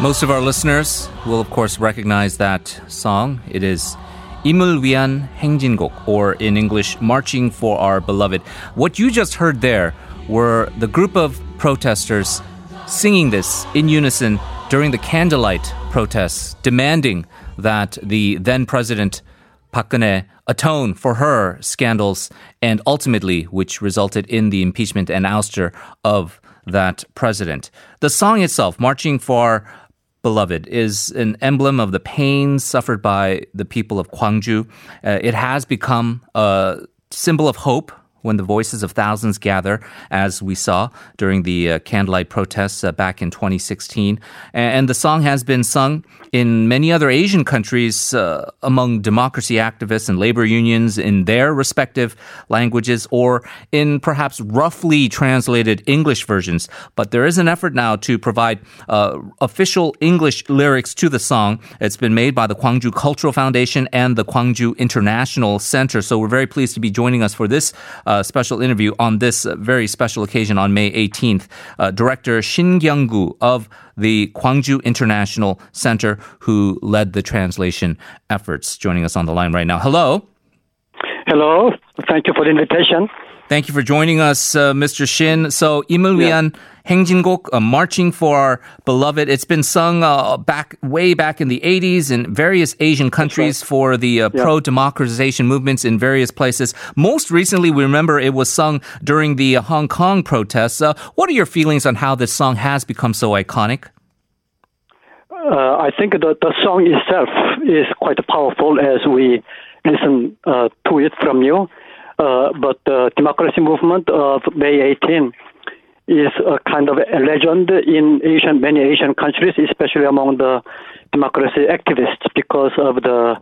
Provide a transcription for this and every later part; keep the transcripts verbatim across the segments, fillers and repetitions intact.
Most of our listeners will, of course, recognize that song. It is 임을 위한 행진곡, or in English, Marching for Our Beloved. What you just heard there were the group of protesters singing this in unison during the candlelight protests, demanding that the then-president Park Geun-hye atone for her scandals, and ultimately, which resulted in the impeachment and ouster of that president. The song itself, Marching for Our Beloved, is an emblem of the pain suffered by the people of Gwangju. Uh, it has become a symbol of hope when the voices of thousands gather, as we saw during the uh, candlelight protests uh, back in twenty sixteen. And, and the song has been sung in many other Asian countries uh, among democracy activists and labor unions in their respective languages or in perhaps roughly translated English versions. But there is an effort now to provide uh, official English lyrics to the song. It's been made by the Gwangju Cultural Foundation and the Gwangju International Center. So we're very pleased to be joining us for this Uh, special interview on this very special occasion on May eighteenth. Uh, Director Shin Gyonggu of the Gwangju International Center, who led the translation efforts, joining us on the line right now. Hello. Hello. Thank you for the invitation. Thank you for joining us, uh, Mister Shin. So, 임을 위한 행진곡, uh, Marching for Our Beloved. It's been sung uh, back way back in the eighties in various Asian countries right. for the uh, yeah. pro-democratization movements in various places. Most recently, we remember it was sung during the uh, Hong Kong protests. Uh, what are your feelings on how this song has become so iconic? Uh, I think the, the song itself is quite powerful as we listen uh, to it from you. Uh, but the democracy movement of May eighteenth is a kind of a legend in Asian, many Asian countries, especially among the democracy activists, because of the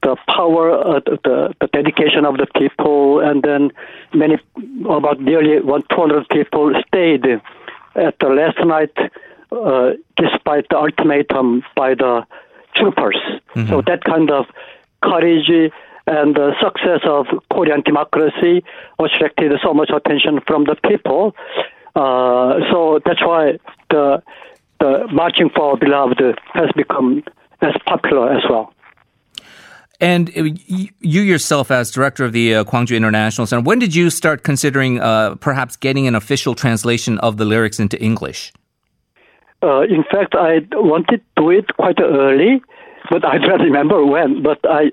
the power, uh, the, the dedication of the people, and then many, about nearly one hundred people stayed at the last night, uh, despite the ultimatum by the troopers. Mm-hmm. So that kind of courage and the success of Korean democracy attracted so much attention from the people. Uh, so that's why the, the Marching for Our Beloved has become as popular as well. And you yourself, as director of the uh, Gwangju International Center, when did you start considering uh, perhaps getting an official translation of the lyrics into English? Uh, in fact, I wanted to do it quite early, but I don't remember when. But I...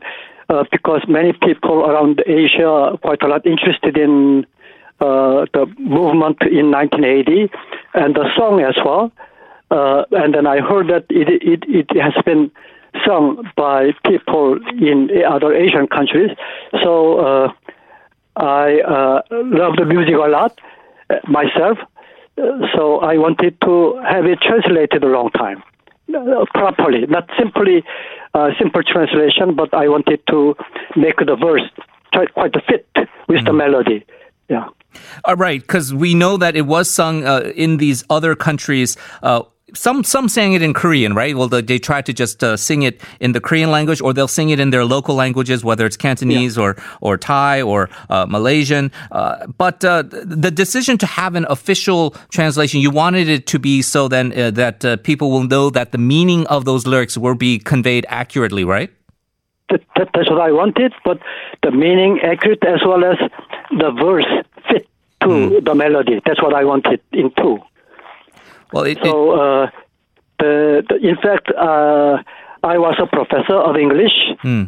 Uh, because many people around Asia are quite a lot interested in uh, the movement in nineteen eighty and the song as well. Uh, and then I heard that it, it, it has been sung by people in other Asian countries. So uh, I uh, love the music a lot myself. So I wanted to have it translated a long time. Properly, not simply uh, simple translation, but I wanted to make the verse quite a fit with mm-hmm. the melody. Yeah. All right, because we know that it was sung uh, in these other countries. Uh, some some sang it in Korean, right? Well, they try to just uh, sing it in the Korean language, or they'll sing it in their local languages, whether it's Cantonese yeah. or or Thai or uh, Malaysian. Uh, but uh, the decision to have an official translation, you wanted it to be so then uh, that uh, people will know that the meaning of those lyrics will be conveyed accurately, right? That, that, that's what I wanted, but the meaning accurate as well as the verse fit to mm. the melody. That's what I wanted in two. Well, it, so, uh, the, the, in fact, uh, I was a professor of English hmm.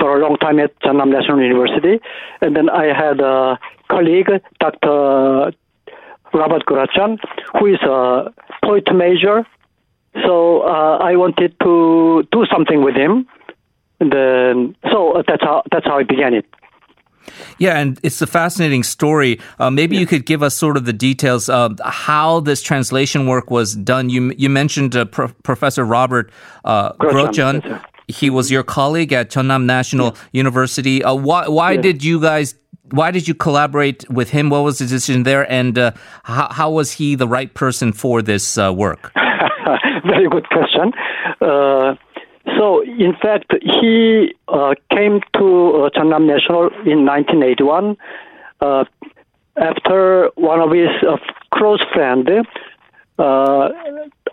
for a long time at Chonnam National University. And then I had a colleague, Doctor Robert Grotjohn, who is a poet major. So uh, I wanted to do something with him. And then, so that's how, that's how I began it. Yeah, and it's a fascinating story. Uh, maybe yeah. you could give us sort of the details of how this translation work was done. You you mentioned uh, Pro- Professor Robert uh, Grotjohn. Grotjohn. He was your colleague at Chonnam National yeah. University. Uh, why why yeah. did you guys? Why did you collaborate with him? What was the decision there, and uh, how, how was he the right person for this uh, work? Very good question. Uh, So, in fact, he uh, came to uh, Chonnam National in nineteen eighty-one uh, after one of his uh, close friends uh,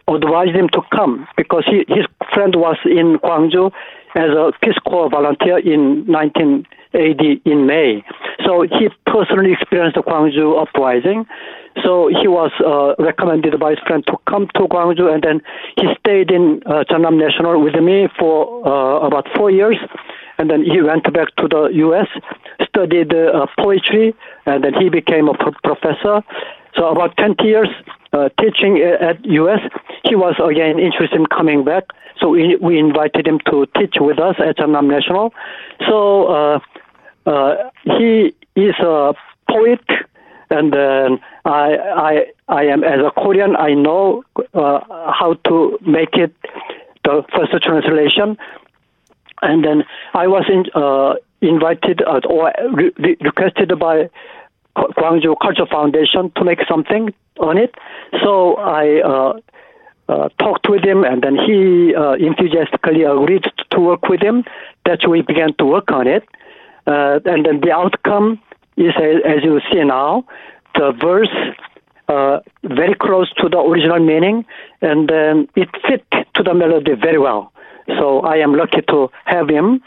advised him to come because he, his friend was in Gwangju as a Peace Corps volunteer in nineteen eighty in May. So he personally experienced the Gwangju uprising. So he was uh, recommended by his friend to come to Gwangju, and then he stayed in uh, Chonnam National with me for uh, about four years. And then he went back to the U S, studied uh, poetry, and then he became a pro- professor. So about twenty years uh, teaching at U S, he was again interested in coming back. So we, we invited him to teach with us at Chonnam National. So uh, uh, he is a poet, and then I, I, I am, as a Korean, I know uh, how to make it the first translation. And then I was in, uh, invited uh, or re- requested by Gwangju Cultural Foundation to make something on it. So I uh, uh, talked with him, and then he uh, enthusiastically agreed to work with him. That's when we began to work on it. Uh, and then the outcome is, as you see now, the verse uh, very close to the original meaning, and then it fit to the melody very well. So I am lucky to have him.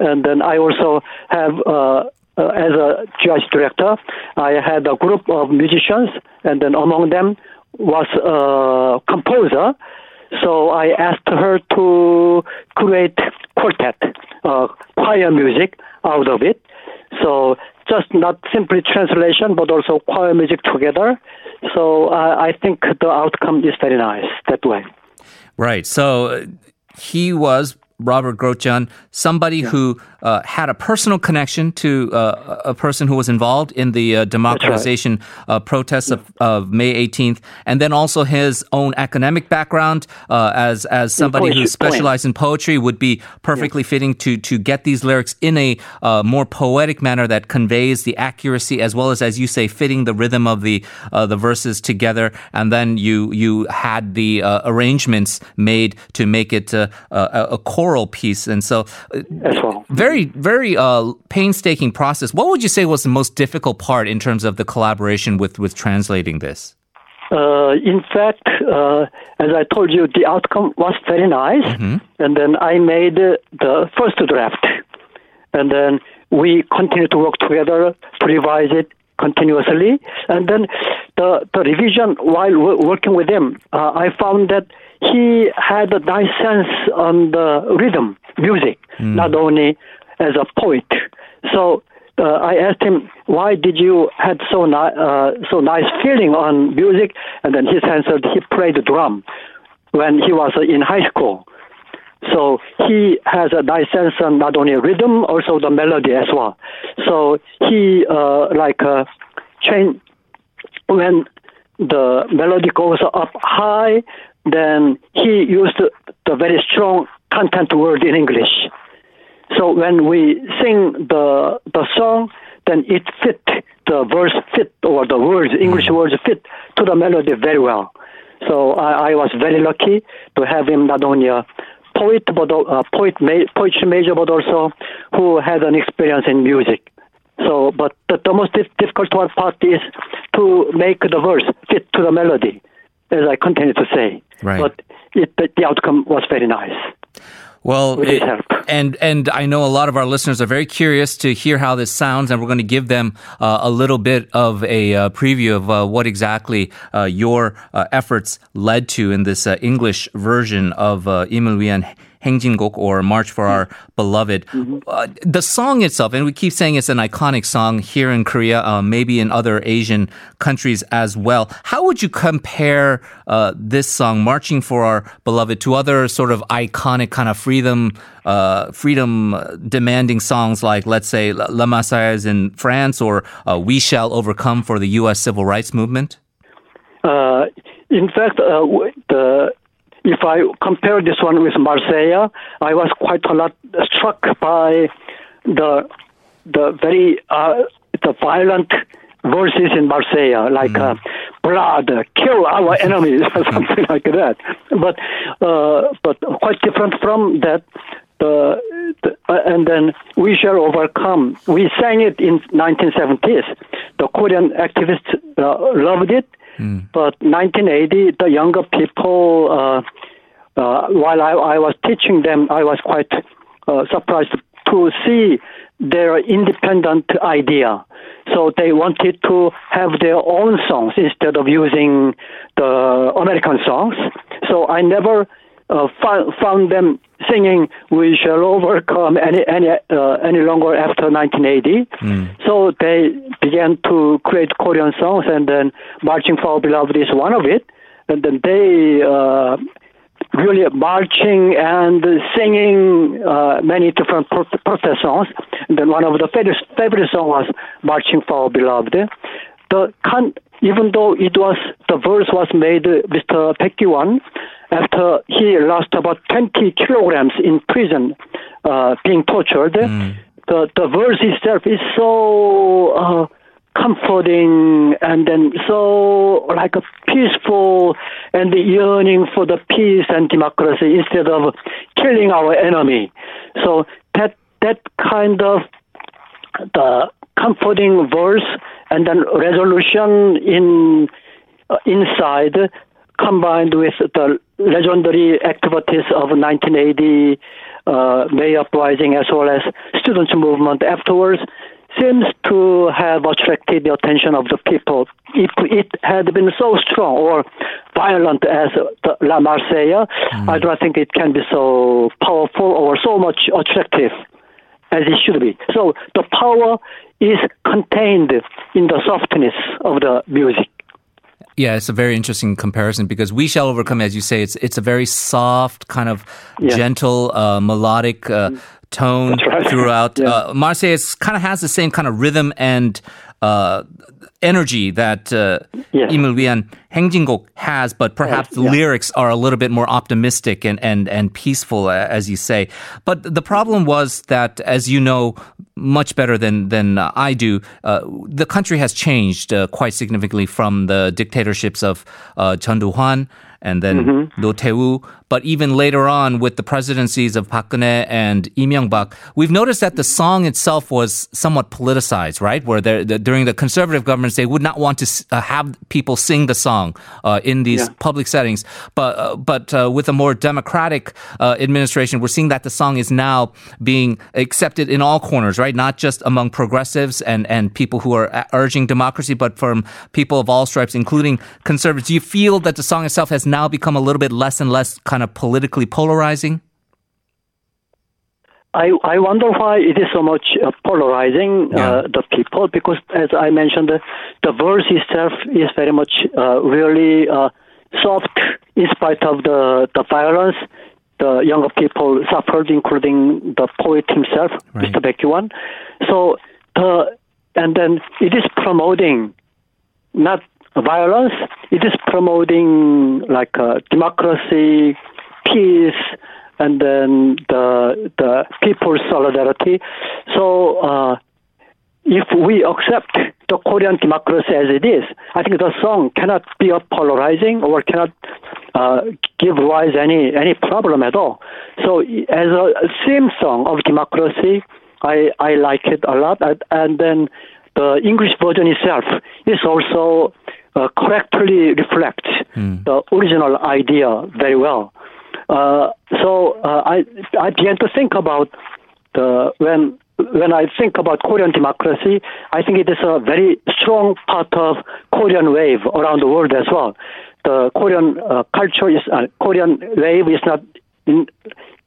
And then I also have, uh, uh, as a G I C director, I had a group of musicians, and then among them was a composer. So I asked her to create quartet, uh, choir music out of it. So just not simply translation, but also choir music together. So uh, I think the outcome is very nice that way. Right. So he was, Robert Grotjohn, somebody yeah. who uh, had a personal connection to uh, a person who was involved in the uh, democratization right. uh, protests yeah. of, of May eighteenth, and then also his own academic background uh, as as somebody who specialized in poetry would be perfectly yeah. fitting to to get these lyrics in a uh, more poetic manner that conveys the accuracy as well as, as you say, fitting the rhythm of the uh, the verses together. And then you you had the uh, arrangements made to make it uh, a, a chorus piece, and so well. very, very uh, painstaking process. What would you say was the most difficult part in terms of the collaboration with, with translating this? Uh, in fact, uh, as I told you, the outcome was very nice, mm-hmm. and then I made the first draft, and then we continued to work together to revise it continuously, and then the, the revision while w- working with him, uh, I found that he had a nice sense on the rhythm, music, mm. not only as a poet. So uh, I asked him, why did you had so, ni- uh, so nice feeling on music? And then he answered, he played the drum when he was uh, in high school. So he has a nice sense on not only rhythm, also the melody as well. So he, uh, like, uh, change, when the melody goes up high, then he used the very strong content word in English. So when we sing the the song, then it fit, the verse fit, or the words, English words fit to the melody very well. So I, I was very lucky to have him not only a poet, but a poet, poetry major, but also who had an experience in music. So, but the, the most difficult part is to make the verse fit to the melody, as I continue to say. Right. But it, the, the outcome was very nice. Well, it, and and I know a lot of our listeners are very curious to hear how this sounds, and we're going to give them uh, a little bit of a uh, preview of uh, what exactly uh, your uh, efforts led to in this uh, English version of uh, 임을 위한 행진곡, or March for Our Beloved. Mm-hmm. Uh, the song itself, and we keep saying it's an iconic song here in Korea, uh, maybe in other Asian countries as well. How would you compare uh, this song, Marching for Our Beloved, to other sort of iconic kind of freedom uh, freedom demanding songs like, let's say, La Marseillaise in France, or uh, We Shall Overcome for the U S Civil Rights Movement? Uh, in fact, uh, the If I compare this one with Marseille, I was quite a lot struck by the the very uh, the violent verses in Marseille, like mm. uh, blood, kill our enemies, or something like that. But uh, but quite different from that, the, the uh, and then we shall overcome. We sang it in nineteen seventies. The Korean activists uh, loved it, mm. but nineteen eighty, the younger people. Uh, uh, while I, I was teaching them, I was quite uh, surprised to see their independent idea. So they wanted to have their own songs instead of using the American songs. So I never uh, found, found them singing "We Shall Overcome" any any uh, any longer after nineteen eighty. Mm. So they began to create Korean songs, and then "Marching for the Beloved" is one of it. And then they uh, really marching and singing uh, many different pro- protest songs. And then one of the favorite favorite song was "Marching for Our Beloved." The con- even though it was the verse was made, Mister Baek Gi-wan, after he lost about twenty kilograms in prison, uh, being tortured. Mm. The the verse itself is so uh, comforting, and then so like a peaceful and the yearning for the peace and democracy instead of killing our enemy. So that that kind of the comforting verse and then resolution in uh, inside combined with the legendary activities of nineteen eighty uh, May uprising as well as students' movement afterwards seems to have attracted the attention of the people. If it had been so strong or violent as the La Marseillaise, mm. I don't think it can be so powerful or so much attractive as it should be. So the power is contained in the softness of the music. Yeah, it's a very interesting comparison because "We Shall Overcome," as you say, it's it's a very soft, kind of yeah. gentle, uh, melodic uh, tone right. throughout. Yeah. Uh, Marseillaise kind of has the same kind of rhythm and uh, energy that uh, yes. 임을 위한 행진곡 has, but perhaps yes. yeah. the lyrics are a little bit more optimistic and, and, and peaceful, as you say. But the problem was that, as you know, much better than than uh, I do, uh, the country has changed uh, quite significantly from the dictatorships of uh, 전두환 and then mm-hmm. 노태우. But even later on with the presidencies of Park Geun-hye and Lee Myung-bak, we've noticed that the song itself was somewhat politicized, right? Where the, during the conservative governments, they would not want to uh, have people sing the song uh, in these yeah. public settings. But uh, but uh, with a more democratic uh, administration, we're seeing that the song is now being accepted in all corners, right? Not just among progressives and, and people who are urging democracy, but from people of all stripes, including conservatives. Do you feel that the song itself has now become a little bit less and less kind of politically polarizing? I, I wonder why it is so much uh, polarizing yeah. uh, the people, because as I mentioned, the, the verse itself is very much uh, really uh, soft in spite of the, the violence the younger people suffered, including the poet himself, right. Mister Baek Gi-wan. So the and then it is promoting not violence. It is promoting like uh, democracy, peace, and then the the people's solidarity. So uh, if we accept the Korean democracy as it is, I think the song cannot be a polarizing or cannot uh, give rise any any problem at all. So as a theme song of democracy, I I like it a lot. And, and then the English version itself is also uh, correctly reflects mm. the original idea very well. Uh, so uh, I I began to think about the when when I think about Korean democracy, I think it is a very strong part of Korean wave around the world as well. The Korean uh, culture is uh, Korean wave is not in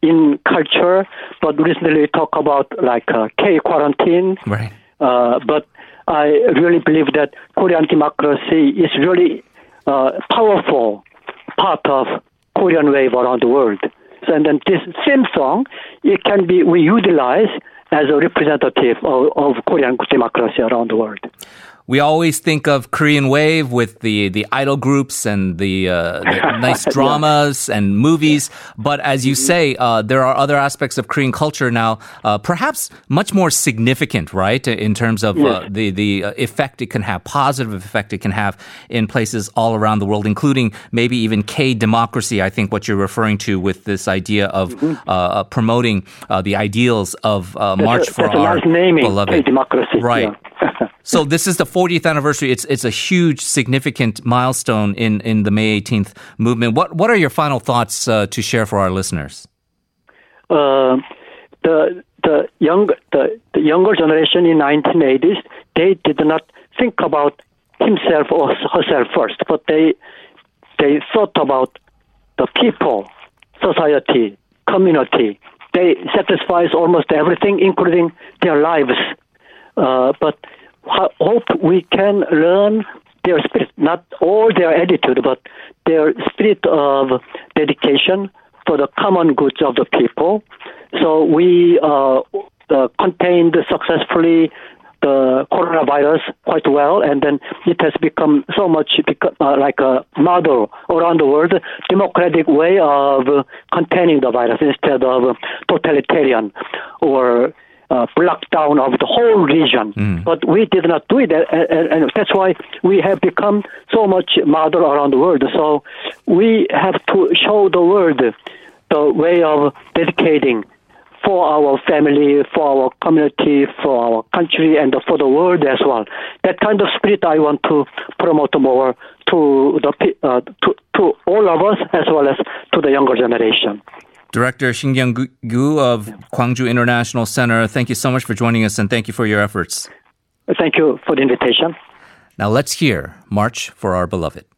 in culture, but recently we talk about like uh, K quarantine. Right. Uh, but I really believe that Korean democracy is really a uh, powerful part of Korean wave around the world. So, and then this same song, it can be we utilize as a representative of, of Korean democracy around the world. we always think of Korean Wave with the, the idol groups and the, uh, the nice dramas yeah. and movies. But as you say, uh, there are other aspects of Korean culture now, uh, perhaps much more significant, right, in terms of uh, the, the effect it can have, positive effect it can have in places all around the world, including maybe even K-democracy, I think what you're referring to with this idea of uh, promoting uh, the ideals of uh, March for that's our naming, Beloved. K-democracy. Right. Yeah. So this is the fortieth anniversary. It's it's a huge, significant milestone in, in the May eighteenth movement. What what are your final thoughts uh, to share for our listeners? Uh, the the young the, the younger generation in nineteen eighties, they did not think about himself or herself first, but they they thought about the people, society, community. They satisfies almost everything, including their lives. Uh, but I hope we can learn their spirit, not all their attitude, but their spirit of dedication for the common goods of the people. So we uh, uh, contained successfully the coronavirus quite well, and then it has become so much beca- uh, like a model around the world, democratic way of containing the virus instead of totalitarian or Uh, lockdown of the whole region. Mm. But we did not do it, and, and, and that's why we have become so much model around the world. So we have to show the world the way of dedicating for our family, for our community, for our country, and for the world as well. That kind of spirit I want to promote more to the uh, to, to all of us as well as to the younger generation. Director Shin Gyonggu of Gwangju International Center, thank you so much for joining us and thank you for your efforts. Thank you for the invitation. Now let's hear March for Our Beloved.